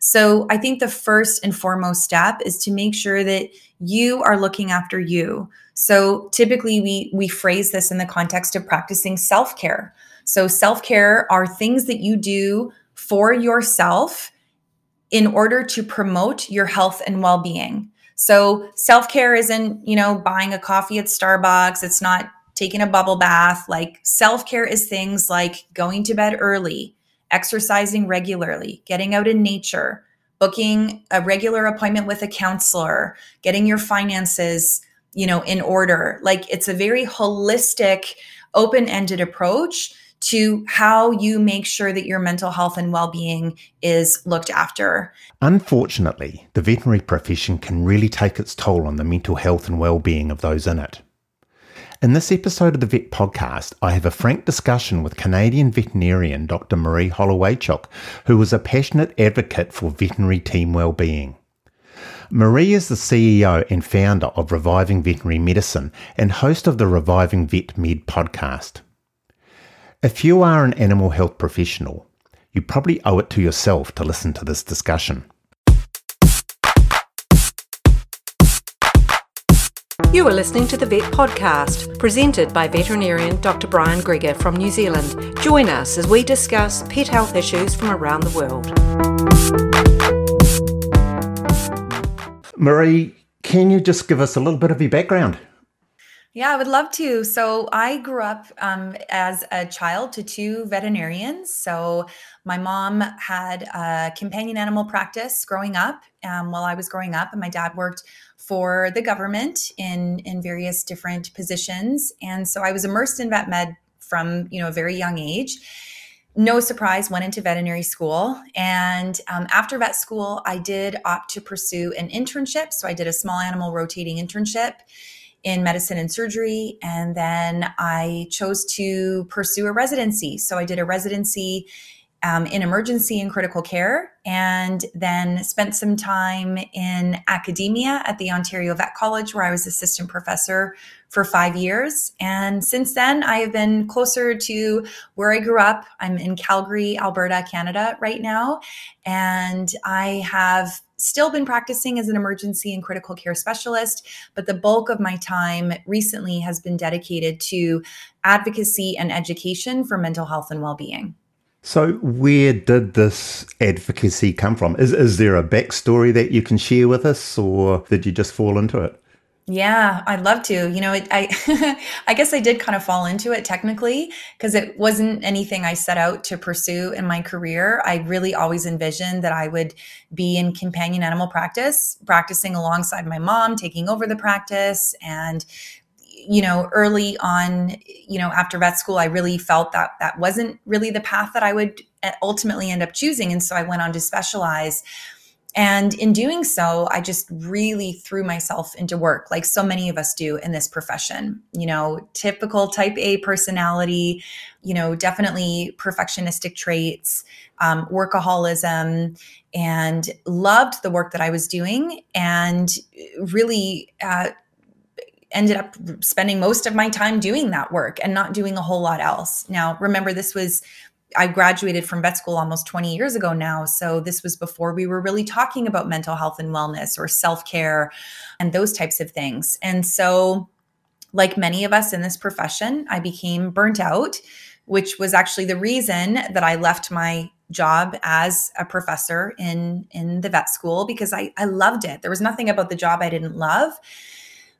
So I think the first and foremost step is to make sure that you are looking after you. So typically we phrase this in the context of practicing self-care. So self-care are things that you do for yourself in order to promote your health and well-being. So self-care isn't, buying a coffee at Starbucks. It's not taking a bubble bath. Like, self-care is things like going to bed early, exercising regularly, getting out in nature, booking a regular appointment with a counselor, getting your finances, in order. Like, it's a very holistic, open-ended approach to how you make sure that your mental health and well-being is looked after. Unfortunately, the veterinary profession can really take its toll on the mental health and well-being of those in it. In this episode of the Vet Podcast, I have a frank discussion with Canadian veterinarian Dr. Marie Holowaychuk, who is a passionate advocate for veterinary team well-being. Marie is the CEO and founder of Reviving Veterinary Medicine and host of the Reviving Vet Med podcast. If you are an animal health professional, you probably owe it to yourself to listen to this discussion. You are listening to The Vet Podcast, presented by veterinarian Dr. Brian Greger from New Zealand. Join us as we discuss pet health issues from around the world. Marie, can you just give us a little bit of your background? Yeah, I would love to. So I grew up as a child to two veterinarians. So my mom had a companion animal practice growing up while I was growing up, and my dad worked for the government in various different positions. And so I was immersed in vet med from a very young age. No surprise, went into veterinary school. And after vet school, I did opt to pursue an internship. So I did a small animal rotating internship in medicine and surgery. And then I chose to pursue a residency. So I did a residency in emergency and critical care, and then spent some time in academia at the Ontario Vet College, where I was assistant professor for 5 years. And since then, I have been closer to where I grew up. I'm in Calgary, Alberta, Canada right now. And I have still been practicing as an emergency and critical care specialist, but the bulk of my time recently has been dedicated to advocacy and education for mental health and well-being. So where did this advocacy come from? Is there a backstory that you can share with us, or did you just fall into it? Yeah, I'd love to. I I guess I did kind of fall into it technically, because it wasn't anything I set out to pursue in my career. I really always envisioned that I would be in companion animal practice, practicing alongside my mom, taking over the practice. And, early on, after vet school, I really felt that that wasn't really the path that I would ultimately end up choosing. And so I went on to specialize. And in doing so, I just really threw myself into work, like so many of us do in this profession. Typical type A personality, definitely perfectionistic traits, workaholism, and loved the work that I was doing, and really ended up spending most of my time doing that work and not doing a whole lot else. Now, remember, I graduated from vet school almost 20 years ago now. So this was before we were really talking about mental health and wellness or self-care and those types of things. And so, like many of us in this profession, I became burnt out, which was actually the reason that I left my job as a professor in the vet school, because I loved it. There was nothing about the job I didn't love.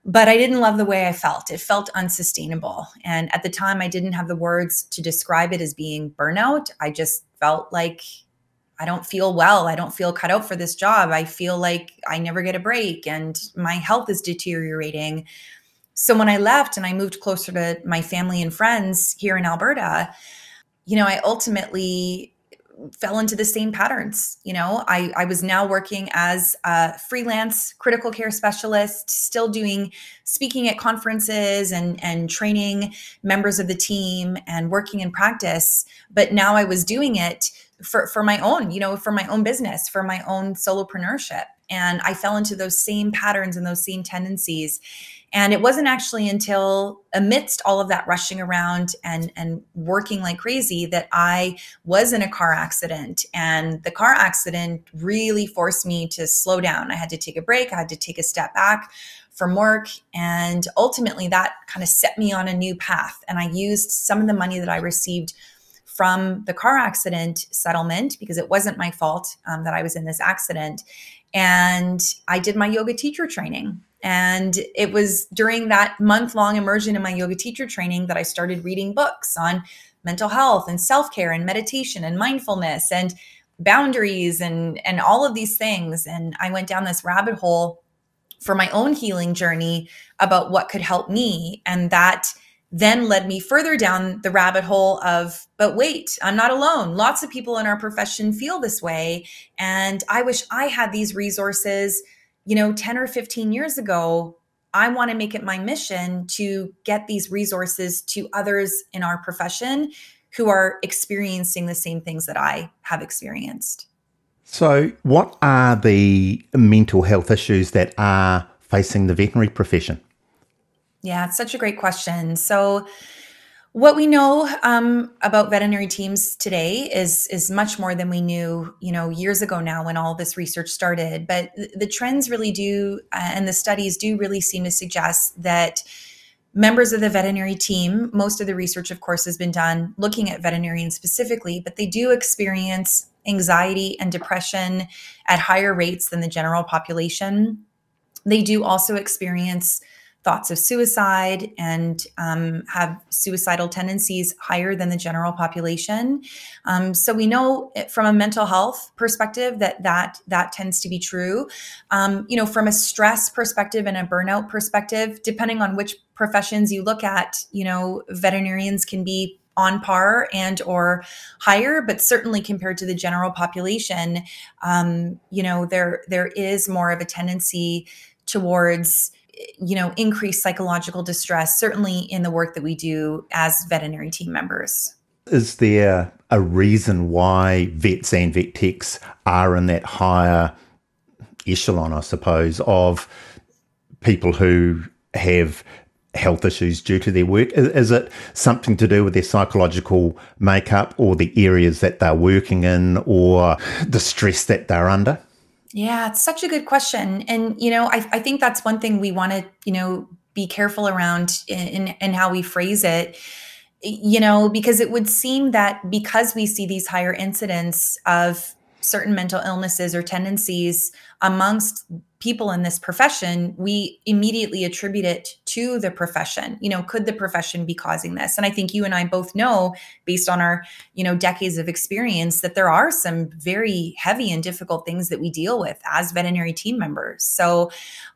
But I didn't love the way I felt. It felt unsustainable. And at the time, I didn't have the words to describe it as being burnout. I just felt like I don't feel well. I don't feel cut out for this job. I feel like I never get a break and my health is deteriorating. So when I left and I moved closer to my family and friends here in Alberta, I ultimately fell into the same patterns. I was now working as a freelance critical care specialist, still doing speaking at conferences and training members of the team and working in practice. But now I was doing it for my own business, for my own solopreneurship. And I fell into those same patterns and those same tendencies. And it wasn't actually until amidst all of that rushing around and working like crazy that I was in a car accident. And the car accident really forced me to slow down. I had to take a break. I had to take a step back from work. And ultimately that kind of set me on a new path. And I used some of the money that I received from the car accident settlement, because it wasn't my fault that I was in this accident. And I did my yoga teacher training. And it was during that month-long immersion in my yoga teacher training that I started reading books on mental health and self-care and meditation and mindfulness and boundaries and all of these things. And I went down this rabbit hole for my own healing journey about what could help me. And that then led me further down the rabbit hole of, but wait, I'm not alone. Lots of people in our profession feel this way. And I wish I had these resources. 10 or 15 years ago, I want to make it my mission to get these resources to others in our profession who are experiencing the same things that I have experienced. So what are the mental health issues that are facing the veterinary profession? Yeah, it's such a great question. So what we know about veterinary teams today is much more than we knew, years ago now when all this research started. But the trends really do, and the studies do really seem to suggest that members of the veterinary team, most of the research, of course, has been done looking at veterinarians specifically, but they do experience anxiety and depression at higher rates than the general population. They do also experience thoughts of suicide and have suicidal tendencies higher than the general population. So we know from a mental health perspective that tends to be true. From a stress perspective and a burnout perspective, depending on which professions you look at, veterinarians can be on par and or higher, but certainly compared to the general population, there is more of a tendency towards increased psychological distress, certainly in the work that we do as veterinary team members. Is there a reason why vets and vet techs are in that higher echelon, I suppose, of people who have health issues due to their work? Is it something to do with their psychological makeup or the areas that they're working in or the stress that they're under? Yeah, it's such a good question. And, I think that's one thing we want to, be careful around in how we phrase it, because it would seem that because we see these higher incidents of certain mental illnesses or tendencies amongst people in this profession, we immediately attribute it to the profession. Could the profession be causing this? And I think you and I both know, based on our, decades of experience, that there are some very heavy and difficult things that we deal with as veterinary team members. So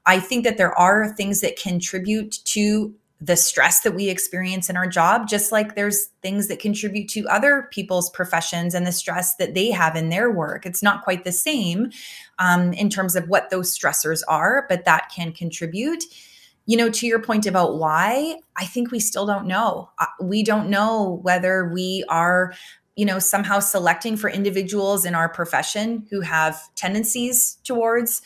I think that there are things that contribute to the stress that we experience in our job, just like there's things that contribute to other people's professions and the stress that they have in their work. It's not quite the same in terms of what those stressors are, but that can contribute. To your point about why, I think we still don't know. We don't know whether we are somehow selecting for individuals in our profession who have tendencies towards,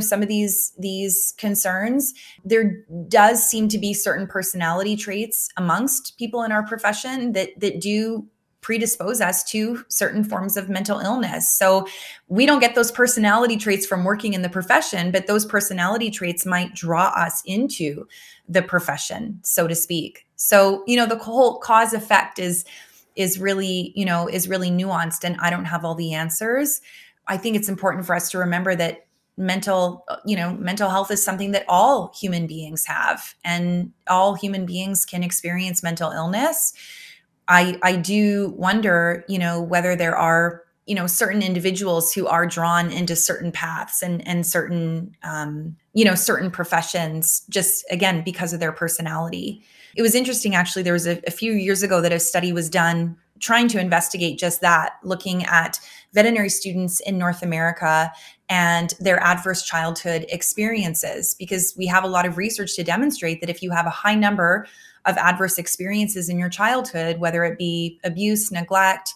some of these concerns. There does seem to be certain personality traits amongst people in our profession that do predispose us to certain forms of mental illness. So we don't get those personality traits from working in the profession, but those personality traits might draw us into the profession, so to speak. So, the whole cause effect is really nuanced, and I don't have all the answers. I think it's important for us to remember that mental health is something that all human beings have, and all human beings can experience mental illness. I do wonder, whether there are, certain individuals who are drawn into certain paths and certain, certain professions, just again, because of their personality. It was interesting, actually, there was a few years ago that a study was done trying to investigate just that, looking at veterinary students in North America and their adverse childhood experiences, because we have a lot of research to demonstrate that if you have a high number of adverse experiences in your childhood, whether it be abuse, neglect,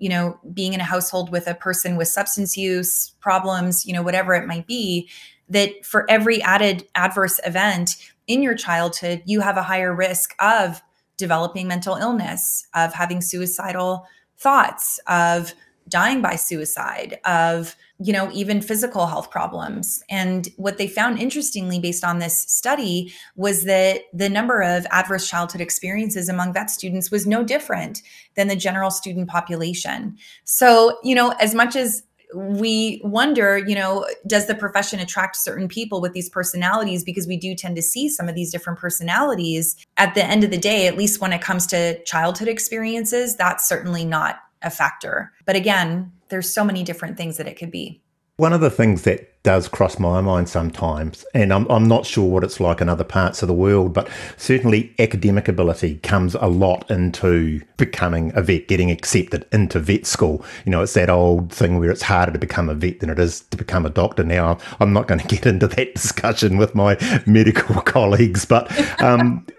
you know, being in a household with a person with substance use problems, you know, whatever it might be, that for every added adverse event in your childhood, you have a higher risk of developing mental illness, of having suicidal thoughts, of dying by suicide, of, you know, even physical health problems. And what they found, interestingly, based on this study, was that the number of adverse childhood experiences among vet students was no different than the general student population. So, you know, as much as we wonder, you know, does the profession attract certain people with these personalities? Because we do tend to see some of these different personalities. At the end of the day, at least when it comes to childhood experiences, that's certainly not a factor. But again, there's so many different things that it could be. One of the things that does cross my mind sometimes, and I'm not sure what it's like in other parts of the world, but certainly academic ability comes a lot into becoming a vet, getting accepted into vet school. You know, it's that old thing where it's harder to become a vet than it is to become a doctor. Now, I'm not going to get into that discussion with my medical colleagues, but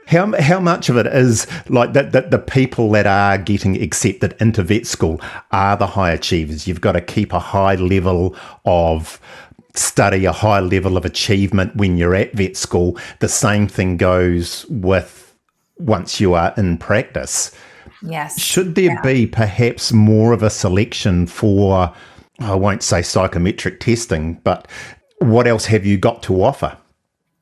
how much of it is like that the people that are getting accepted into vet school are the high achievers? You've got to keep a high level of study, a high level of achievement when you're at vet school. The same thing goes with once you are in practice. Yes. Should there be perhaps more of a selection for, I won't say psychometric testing, but what else have you got to offer?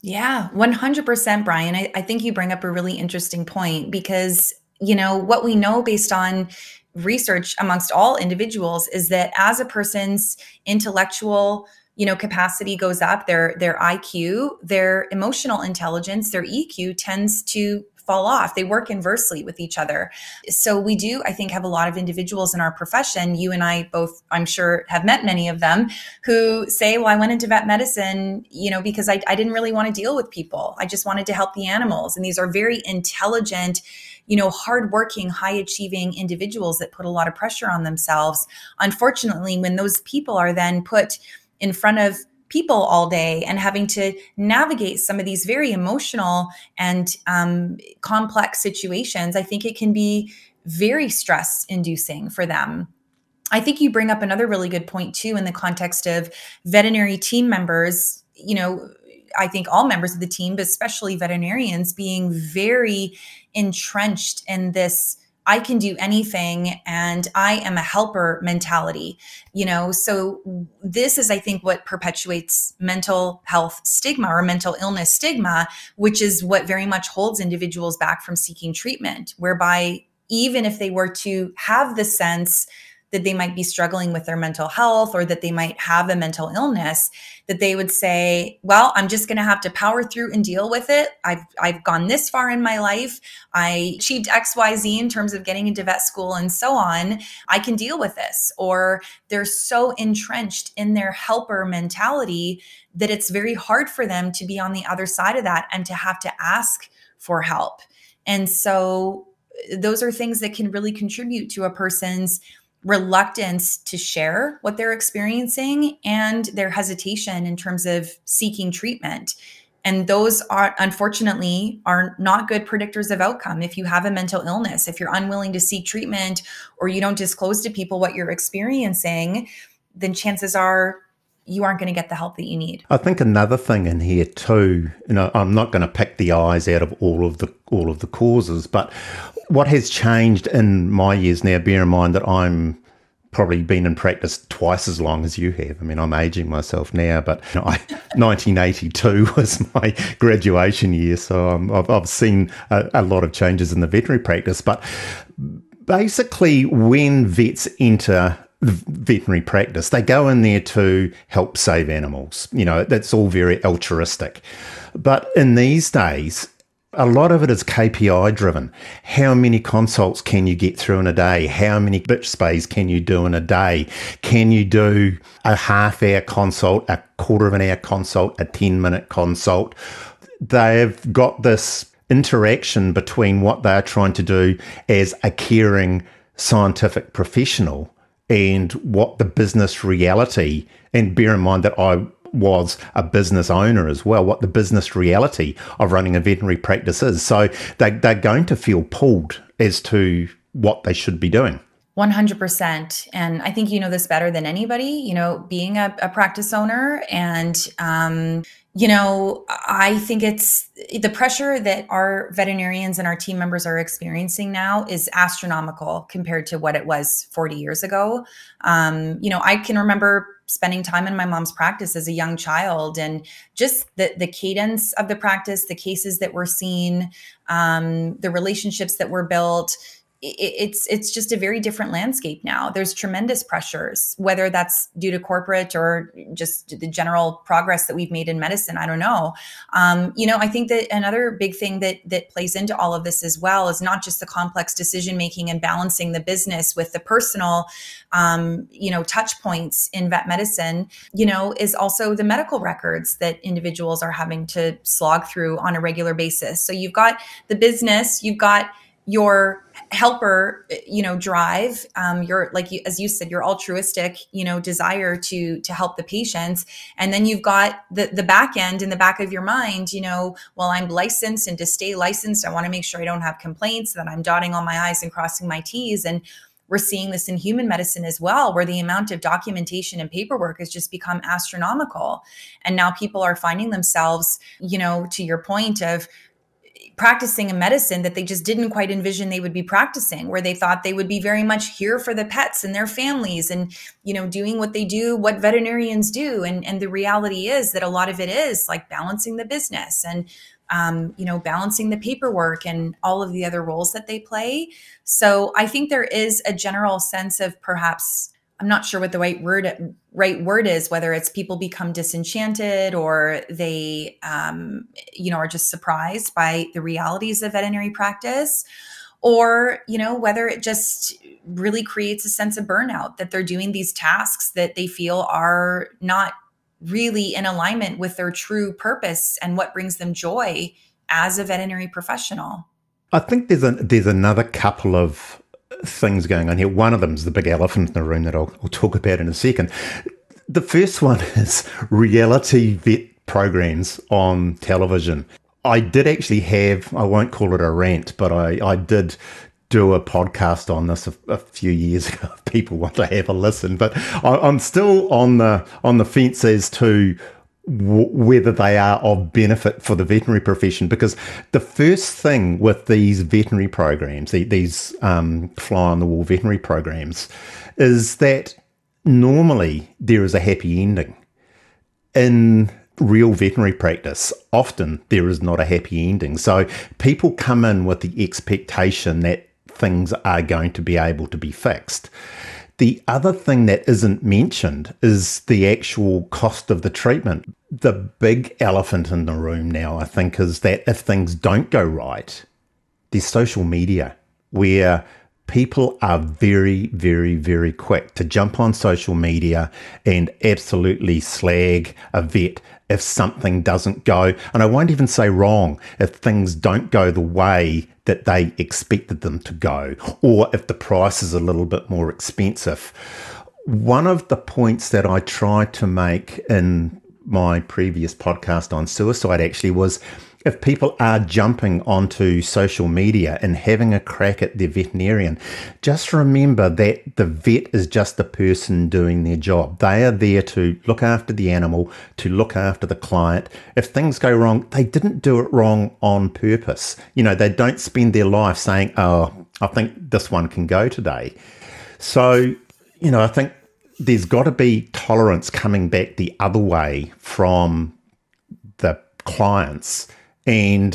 Yeah, 100%, Brian. I think you bring up a really interesting point because, you know, what we know based on research amongst all individuals is that as a person's intellectual, you know, capacity goes up, their IQ, their emotional intelligence, their EQ tends to fall off. They work inversely with each other. So we do, I think, have a lot of individuals in our profession. You and I both, I'm sure, have met many of them who say, well, I went into vet medicine, you know, because I didn't really want to deal with people. I just wanted to help the animals. And these are very intelligent, you know, hardworking, high achieving individuals that put a lot of pressure on themselves. Unfortunately, when those people are then put in front of people all day and having to navigate some of these very emotional and complex situations, I think it can be very stress inducing for them. I think you bring up another really good point too, in the context of veterinary team members, you know, I think all members of the team, but especially veterinarians, being very entrenched in this I can do anything and I am a helper mentality, you know? So this is, I think, what perpetuates mental health stigma or mental illness stigma, which is what very much holds individuals back from seeking treatment, whereby even if they were to have the sense that they might be struggling with their mental health or that they might have a mental illness, that they would say, well, I'm just going to have to power through and deal with it. I've gone this far in my life. I achieved X, Y, Z in terms of getting into vet school and so on. I can deal with this. Or they're so entrenched in their helper mentality that it's very hard for them to be on the other side of that and to have to ask for help. And so those are things that can really contribute to a person's reluctance to share what they're experiencing and their hesitation in terms of seeking treatment. And those are, unfortunately, are not good predictors of outcome. If you have a mental illness, if you're unwilling to seek treatment or you don't disclose to people what you're experiencing, then chances are you aren't going to get the help that you need. I think another thing in here too, you know, I'm not going to pick the eyes out of all of the causes, but what has changed in my years now, bear in mind that I'm probably been in practice twice as long as you have. I mean, I'm aging myself now, but you know, 1982 was my graduation year. So I've seen a lot of changes in the veterinary practice. But basically when vets enter veterinary practice, they go in there to help save animals. You know, that's all very altruistic. But in these days, a lot of it is KPI driven. How many consults can you get through in a day? How many bitch spays can you do in a day? Can you do a half hour consult, a quarter of an hour consult, a 10 minute consult? They've got this interaction between what they're trying to do as a caring scientific professional and what the business reality, and bear in mind that I was a business owner as well, what the business reality of running a veterinary practice is. So they're going to feel pulled as to what they should be doing. 100%. And I think you know this better than anybody, you know, being a practice owner. And, you know, I think it's the pressure that our veterinarians and our team members are experiencing now is astronomical compared to what it was 40 years ago. You know, I can remember spending time in my mom's practice as a young child, and just the cadence of the practice, the cases that were seen, the relationships that were built. It's just a very different landscape now. There's tremendous pressures, whether that's due to corporate or just the general progress that we've made in medicine. I don't know. You know, I think that another big thing that plays into all of this as well is not just the complex decision making and balancing the business with the personal, you know, touch points in vet medicine. You know, is also the medical records that individuals are having to slog through on a regular basis. So you've got the business, you've got your helper, you know, drive, your, like, as you said, your altruistic, you know, desire to help the patients. And then you've got the back end in the back of your mind, you know, well, I'm licensed, and to stay licensed, I want to make sure I don't have complaints, that I'm dotting all my I's and crossing my T's. And we're seeing this in human medicine as well, where the amount of documentation and paperwork has just become astronomical. And now people are finding themselves, you know, to your point of, practicing a medicine that they just didn't quite envision they would be practicing, where they thought they would be very much here for the pets and their families and, you know, doing what they do, what veterinarians do. And the reality is that a lot of it is like balancing the business and, you know, balancing the paperwork and all of the other roles that they play. So I think there is a general sense of perhaps, I'm not sure what the right word is, whether it's people become disenchanted or they, you know, are just surprised by the realities of veterinary practice, or, you know, whether it just really creates a sense of burnout that they're doing these tasks that they feel are not really in alignment with their true purpose and what brings them joy as a veterinary professional. I think there's another couple of things going on here. One of them is the big elephant in the room that I'll talk about in a second. The first one is reality vet programs on television. I did actually have, I won't call it a rant, but I did do a podcast on this a few years ago if people want to have a listen. But I'm still on the fence as to whether they are of benefit for the veterinary profession, because the first thing with these veterinary programs, these fly-on-the-wall veterinary programs, is that normally there is a happy ending. In real veterinary practice, often there is not a happy ending. So people come in with the expectation that things are going to be able to be fixed. The other thing that isn't mentioned is the actual cost of the treatment. The big elephant in the room now, I think, is that if things don't go right, there's social media, where people are very, very, very quick to jump on social media and absolutely slag a vet if something doesn't go, and I won't even say wrong, if things don't go the way that they expected them to go, or if the price is a little bit more expensive. One of the points that I tried to make in my previous podcast on suicide actually was, if people are jumping onto social media and having a crack at their veterinarian, just remember that the vet is just the person doing their job. They are there to look after the animal, to look after the client. If things go wrong, they didn't do it wrong on purpose. You know, they don't spend their life saying, oh, I think this one can go today. So, you know, I think there's got to be tolerance coming back the other way from the clients. And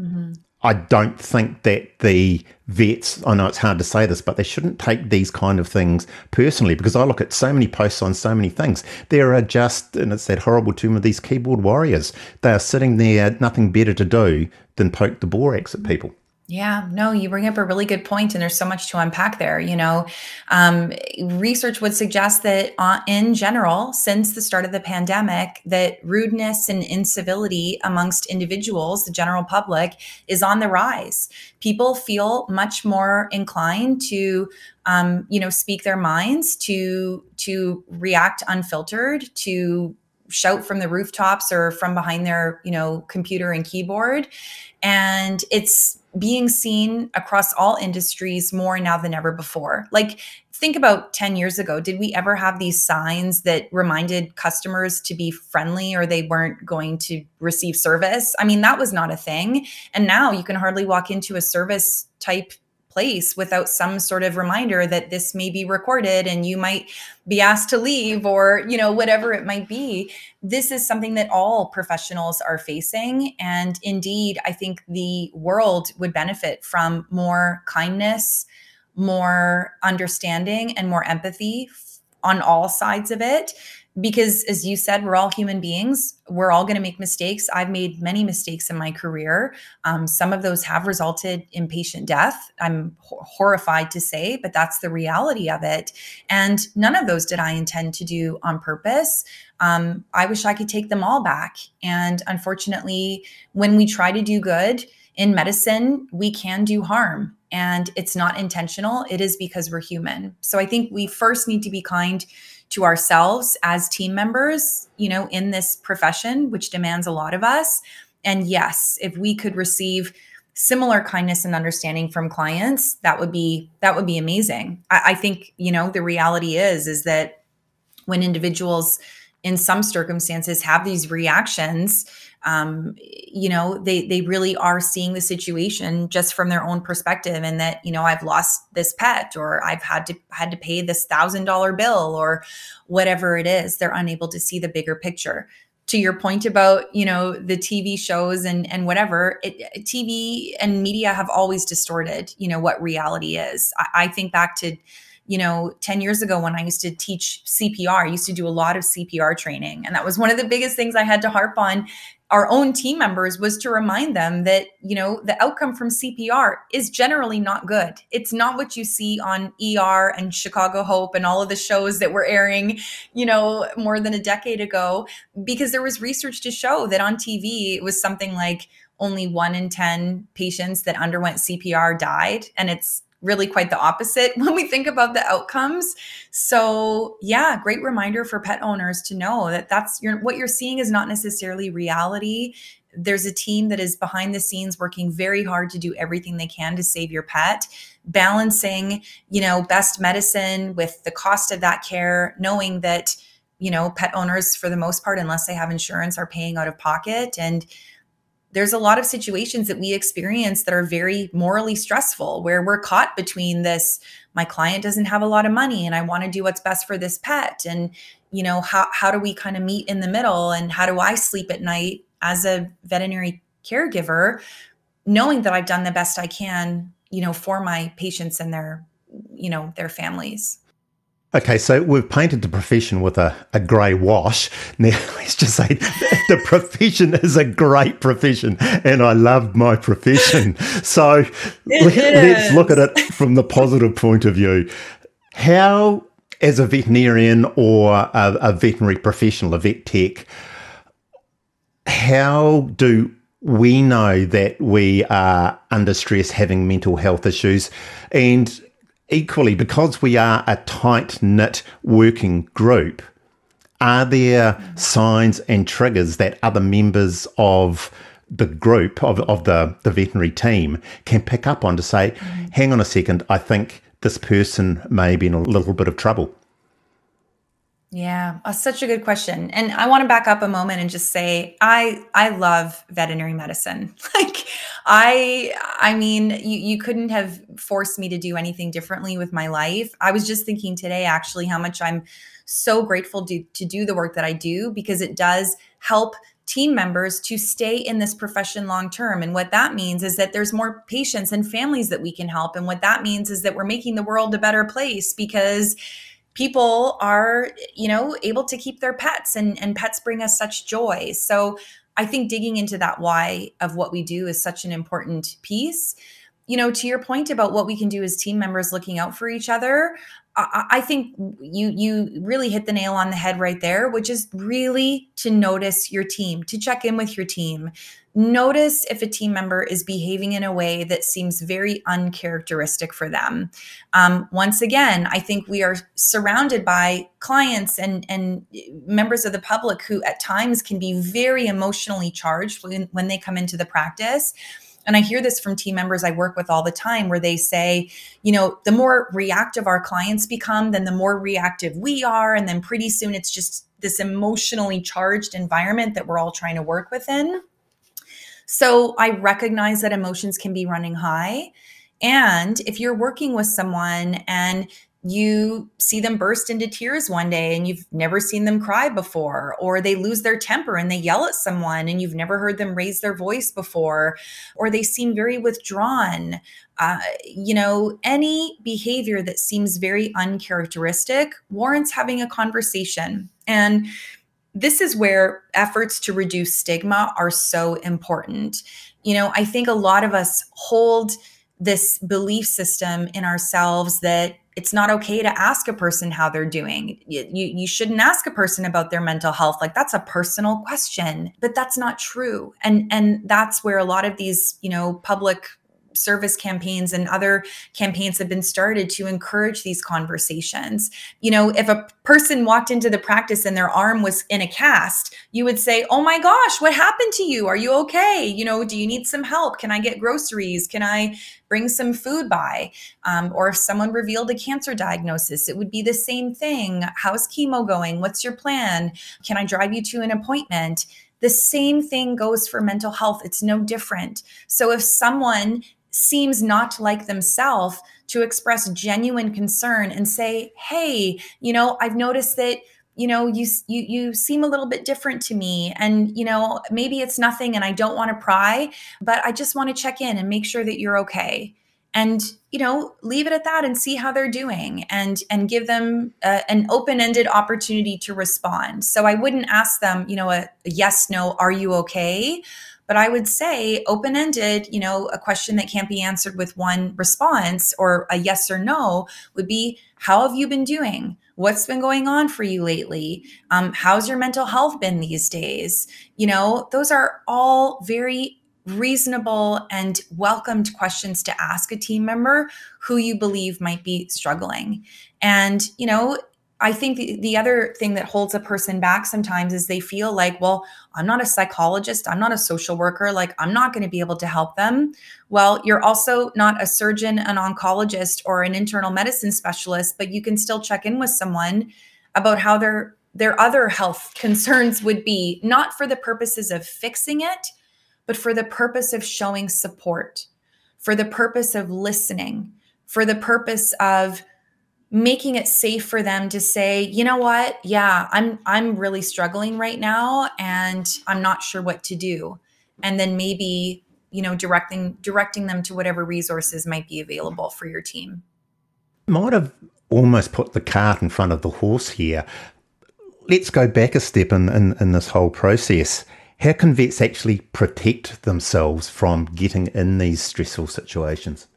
mm-hmm. I don't think that the vets, I know it's hard to say this, but they shouldn't take these kind of things personally, because I look at so many posts on so many things. There are just, and it's that horrible term of these keyboard warriors. They are sitting there, nothing better to do than poke the borax at people. Yeah, no, you bring up a really good point, and there's so much to unpack there. You know, research would suggest that in general, since the start of the pandemic, that rudeness and incivility amongst individuals, the general public, is on the rise. People feel much more inclined to, you know, speak their minds, to react unfiltered, to shout from the rooftops or from behind their, you know, computer and keyboard. And it's being seen across all industries more now than ever before. Like think about 10 years ago, did we ever have these signs that reminded customers to be friendly or they weren't going to receive service? I mean, that was not a thing. And now you can hardly walk into a service type place without some sort of reminder that this may be recorded and you might be asked to leave or, you know, whatever it might be. This is something that all professionals are facing. And indeed, I think the world would benefit from more kindness, more understanding, and more empathy on all sides of it. Because as you said, we're all human beings. We're all going to make mistakes. I've made many mistakes in my career. Some of those have resulted in patient death. I'm horrified to say, but that's the reality of it. And none of those did I intend to do on purpose. I wish I could take them all back. And unfortunately, when we try to do good in medicine, we can do harm. And it's not intentional. It is because we're human. So I think we first need to be kind to ourselves as team members, you know, in this profession, which demands a lot of us. And yes, if we could receive similar kindness and understanding from clients, that would be amazing. I think, you know, the reality is that when individuals in some circumstances have these reactions, you know, they really are seeing the situation just from their own perspective, and that, you know, I've lost this pet, or I've had to pay this $1,000 bill, or whatever it is. They're unable to see the bigger picture. To your point about, you know, the TV shows and whatever, TV and media have always distorted, you know, what reality is. I think back to, you know, 10 years ago when I used to teach CPR, I used to do a lot of CPR training. And that was one of the biggest things I had to harp on our own team members, was to remind them that, you know, the outcome from CPR is generally not good. It's not what you see on ER and Chicago Hope and all of the shows that were airing, you know, more than a decade ago, because there was research to show that on TV, it was something like only 1 in 10 patients that underwent CPR died. And it's really quite the opposite when we think about the outcomes. So yeah, great reminder for pet owners to know that what you're seeing is not necessarily reality. There's a team that is behind the scenes working very hard to do everything they can to save your pet, balancing, you know, best medicine with the cost of that care, knowing that, you know, pet owners, for the most part, unless they have insurance, are paying out of pocket. And there's a lot of situations that we experience that are very morally stressful, where we're caught between this, my client doesn't have a lot of money and I want to do what's best for this pet. And, you know, how do we kind of meet in the middle, and how do I sleep at night as a veterinary caregiver, knowing that I've done the best I can, you know, for my patients and their, you know, their families. Okay, so we've painted the profession with a grey wash. Now, let's just say the profession is a great profession, and I love my profession. So let's look at it from the positive point of view. How, as a veterinarian or a veterinary professional, a vet tech, how do we know that we are under stress, having mental health issues? And equally, because we are a tight-knit working group, are there signs and triggers that other members of the group, of the veterinary team, can pick up on to say, hang on a second, I think this person may be in a little bit of trouble? Yeah, such a good question. And I want to back up a moment and just say, I love veterinary medicine. Like, I mean, you couldn't have forced me to do anything differently with my life. I was just thinking today, actually, how much I'm so grateful to do the work that I do, because it does help team members to stay in this profession long term. And what that means is that there's more patients and families that we can help. And what that means is that we're making the world a better place, because people are, you know, able to keep their pets, and pets bring us such joy. So I think digging into that why of what we do is such an important piece. You know, to your point about what we can do as team members looking out for each other, I think you really hit the nail on the head right there, which is really to notice your team, to check in with your team. Notice if a team member is behaving in a way that seems very uncharacteristic for them. Once again, I think we are surrounded by clients and members of the public who at times can be very emotionally charged when they come into the practice. And I hear this from team members I work with all the time where they say, you know, the more reactive our clients become, then the more reactive we are. And then pretty soon it's just this emotionally charged environment that we're all trying to work within. So I recognize that emotions can be running high. And if you're working with someone and you see them burst into tears one day and you've never seen them cry before, or they lose their temper and they yell at someone and you've never heard them raise their voice before, or they seem very withdrawn, you know, any behavior that seems very uncharacteristic warrants having a conversation. And this is where efforts to reduce stigma are so important. You know, I think a lot of us hold this belief system in ourselves that it's not okay to ask a person how they're doing. You shouldn't ask a person about their mental health. Like, that's a personal question, but that's not true. And that's where a lot of these, you know, public service campaigns and other campaigns have been started to encourage these conversations. You know, if a person walked into the practice and their arm was in a cast, you would say, oh my gosh, what happened to you? Are you okay? You know, do you need some help? Can I get groceries? Can I bring some food by? Or if someone revealed a cancer diagnosis, it would be the same thing. How's chemo going? What's your plan? Can I drive you to an appointment? The same thing goes for mental health. It's no different. So if someone seems not like themselves, to express genuine concern and say, hey, you know, I've noticed that, you know, you seem a little bit different to me, and, you know, maybe it's nothing and I don't want to pry, but I just want to check in and make sure that you're okay. And, you know, leave it at that and see how they're doing, and give them an open-ended opportunity to respond. So I wouldn't ask them, you know, a yes, no, are you okay? But I would say open-ended, you know, a question that can't be answered with one response or a yes or no would be, how have you been doing? What's been going on for you lately? How's your mental health been these days? You know, those are all very reasonable and welcomed questions to ask a team member who you believe might be struggling. And, you know, I think the other thing that holds a person back sometimes is they feel like, well, I'm not a psychologist, I'm not a social worker, like I'm not going to be able to help them. Well, you're also not a surgeon, an oncologist, or an internal medicine specialist, but you can still check in with someone about how their other health concerns would be, not for the purposes of fixing it, but for the purpose of showing support, for the purpose of listening, for the purpose of making it safe for them to say, you know what? Yeah, I'm really struggling right now and I'm not sure what to do. And then maybe, you know, directing them to whatever resources might be available for your team. Might have almost put the cart in front of the horse here. Let's go back a step in this whole process. How can vets actually protect themselves from getting in these stressful situations?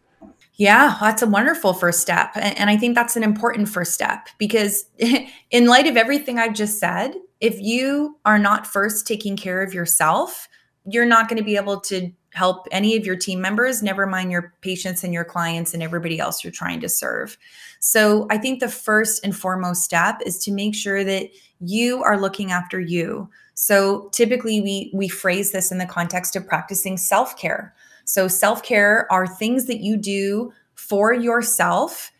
Yeah, that's a wonderful first step. And I think that's an important first step, because in light of everything I've just said, if you are not first taking care of yourself, you're not going to be able to help any of your team members, never mind your patients and your clients and everybody else you're trying to serve. So I think the first and foremost step is to make sure that you are looking after you. So typically we phrase this in the context of practicing self-care. So self-care are things that you do for yourself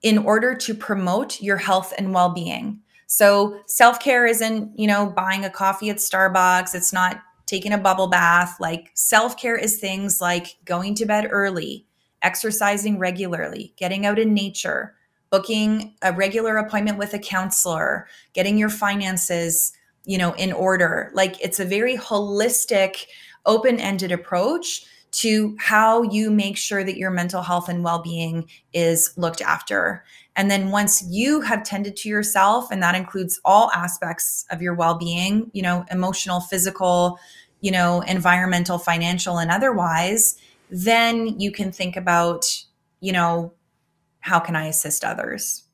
in order to promote your health and well-being. So self-care isn't, you know, buying a coffee at Starbucks. It's not taking a bubble bath. Like, self-care is things like going to bed early, exercising regularly, getting out in nature, booking a regular appointment with a counselor, getting your finances, you know, in order. Like, it's a very holistic, open-ended approach to how you make sure that your mental health and well-being is looked after. And then once you have tended to yourself, and that includes all aspects of your well-being, you know, emotional, physical, you know, environmental, financial, and otherwise, then you can think about, you know, how can I assist others?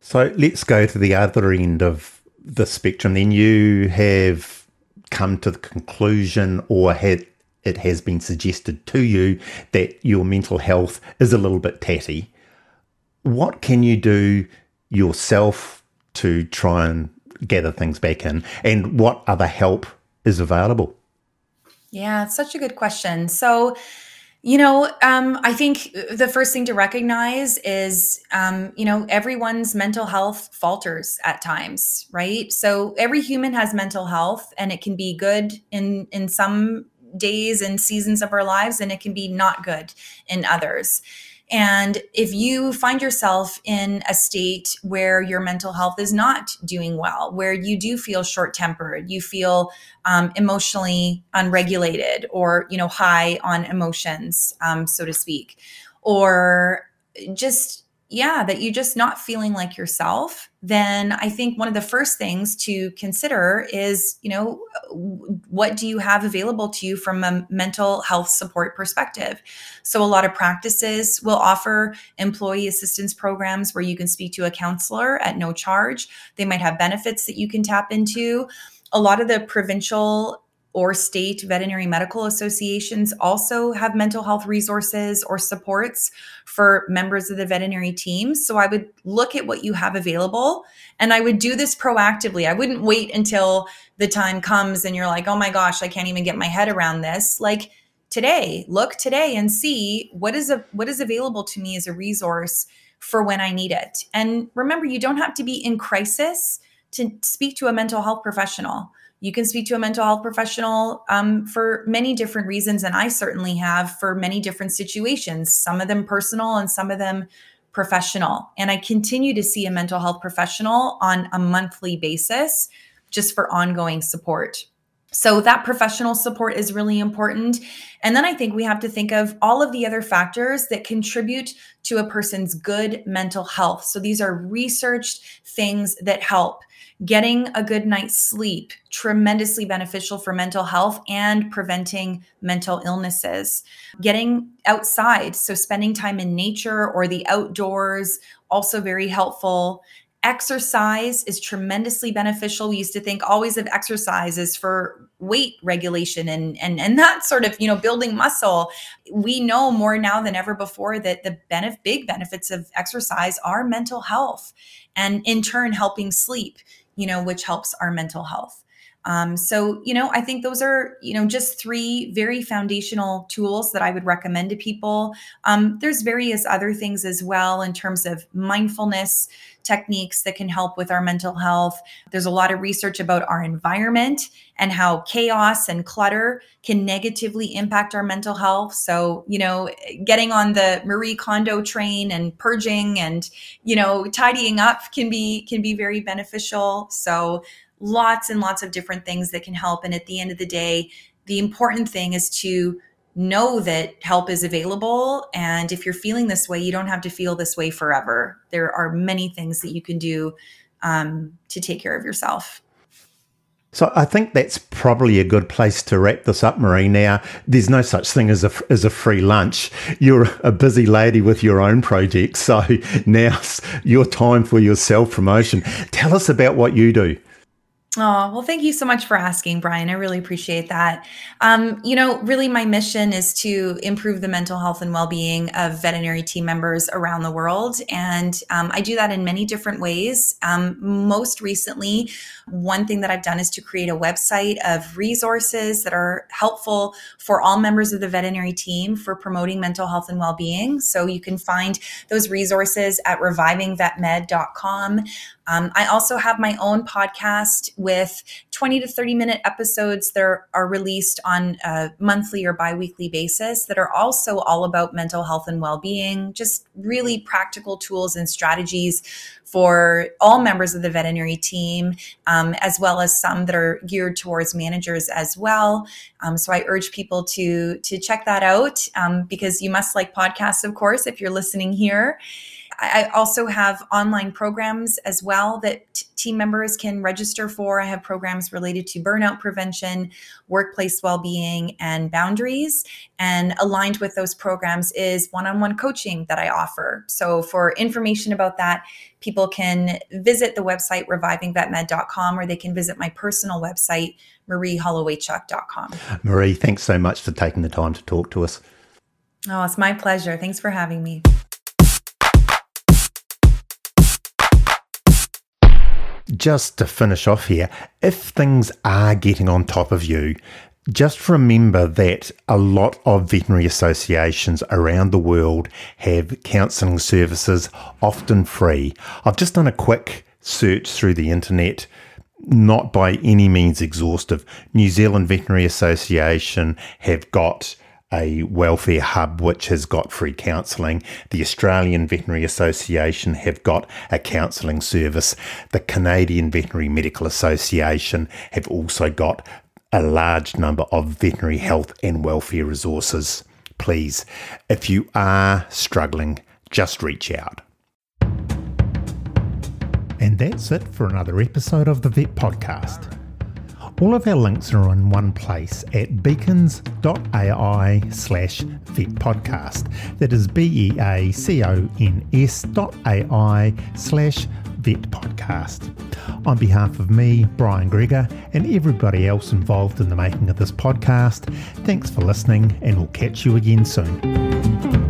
So let's go to the other end of the spectrum. Then you have come to the conclusion, or had it has been suggested to you, that your mental health is a little bit tatty. What can you do yourself to try and gather things back in, and what other help is available? Yeah, it's such a good question. So, I think the first thing to recognize is, everyone's mental health falters at times, right? So every human has mental health, and it can be good in some days and seasons of our lives, and it can be not good in others. And if you find yourself in a state where your mental health is not doing well, where you do feel short-tempered, you feel emotionally unregulated, or, high on emotions, so to speak, or just, that you're just not feeling like yourself, then I think one of the first things to consider is, what do you have available to you from a mental health support perspective? So a lot of practices will offer employee assistance programs where you can speak to a counselor at no charge. They might have benefits that you can tap into. A lot of the provincial or state veterinary medical associations also have mental health resources or supports for members of the veterinary teams. So I would look at what you have available, and I would do this proactively. I wouldn't wait until the time comes and you're like, oh my gosh, I can't even get my head around this. Like today, look today and see what is available to me as a resource for when I need it. And remember, you don't have to be in crisis to speak to a mental health professional. You can speak to a mental health professional for many different reasons, and I certainly have for many different situations, some of them personal and some of them professional. And I continue to see a mental health professional on a monthly basis just for ongoing support. So that professional support is really important. And then I think we have to think of all of the other factors that contribute to a person's good mental health. So these are researched things that help. Getting a good night's sleep, tremendously beneficial for mental health and preventing mental illnesses. Getting outside, so spending time in nature or the outdoors, also very helpful. Exercise is tremendously beneficial. We used to think always of exercise as for weight regulation and that sort of, building muscle. We know more now than ever before that the big benefits of exercise are mental health and in turn helping sleep, which helps our mental health. I think those are, just three very foundational tools that I would recommend to people. There's various other things as well in terms of mindfulness techniques that can help with our mental health. There's a lot of research about our environment and how chaos and clutter can negatively impact our mental health. So, getting on the Marie Kondo train and purging and, tidying up can be very beneficial. So lots and lots of different things that can help. And at the end of the day, the important thing is to know that help is available. And if you're feeling this way, you don't have to feel this way forever. There are many things that you can do to take care of yourself. So I think that's probably a good place to wrap this up, Marie. Now, there's no such thing as a free lunch. You're a busy lady with your own project. So now's your time for your self-promotion. Tell us about what you do. Oh, well, thank you so much for asking, Brian. I really appreciate that. Really my mission is to improve the mental health and well-being of veterinary team members around the world. And I do that in many different ways. Most recently, one thing that I've done is to create a website of resources that are helpful for all members of the veterinary team for promoting mental health and well-being. So you can find those resources at revivingvetmed.com. I also have my own podcast with 20 to 30-minute episodes that are released on a monthly or biweekly basis that are also all about mental health and well-being, just really practical tools and strategies for all members of the veterinary team, as well as some that are geared towards managers as well. So I urge people to check that out because you must like podcasts, of course, if you're listening here. I also have online programs as well that team members can register for. I have programs related to burnout prevention, workplace well-being, and boundaries. And aligned with those programs is one-on-one coaching that I offer. So for information about that, people can visit the website revivingvetmed.com, or they can visit my personal website, marieholowaychuk.com. Marie, thanks so much for taking the time to talk to us. Oh, it's my pleasure. Thanks for having me. Just to finish off here, if things are getting on top of you, Just remember that a lot of veterinary associations around the world have counselling services, often free. I've just done a quick search through the internet, not by any means exhaustive. New Zealand Veterinary Association have got a welfare hub which has got free counselling. The Australian Veterinary Association have got a counselling service. The Canadian Veterinary Medical Association have also got a large number of veterinary health and welfare resources. Please, if you are struggling, just reach out. And that's it for another episode of The Vet Podcast. All of our links are in one place at beacons.ai/vetpodcast. That is beacons.ai/vetpodcast. On behalf of me, Brian Greger, and everybody else involved in the making of this podcast, thanks for listening, and we'll catch you again soon.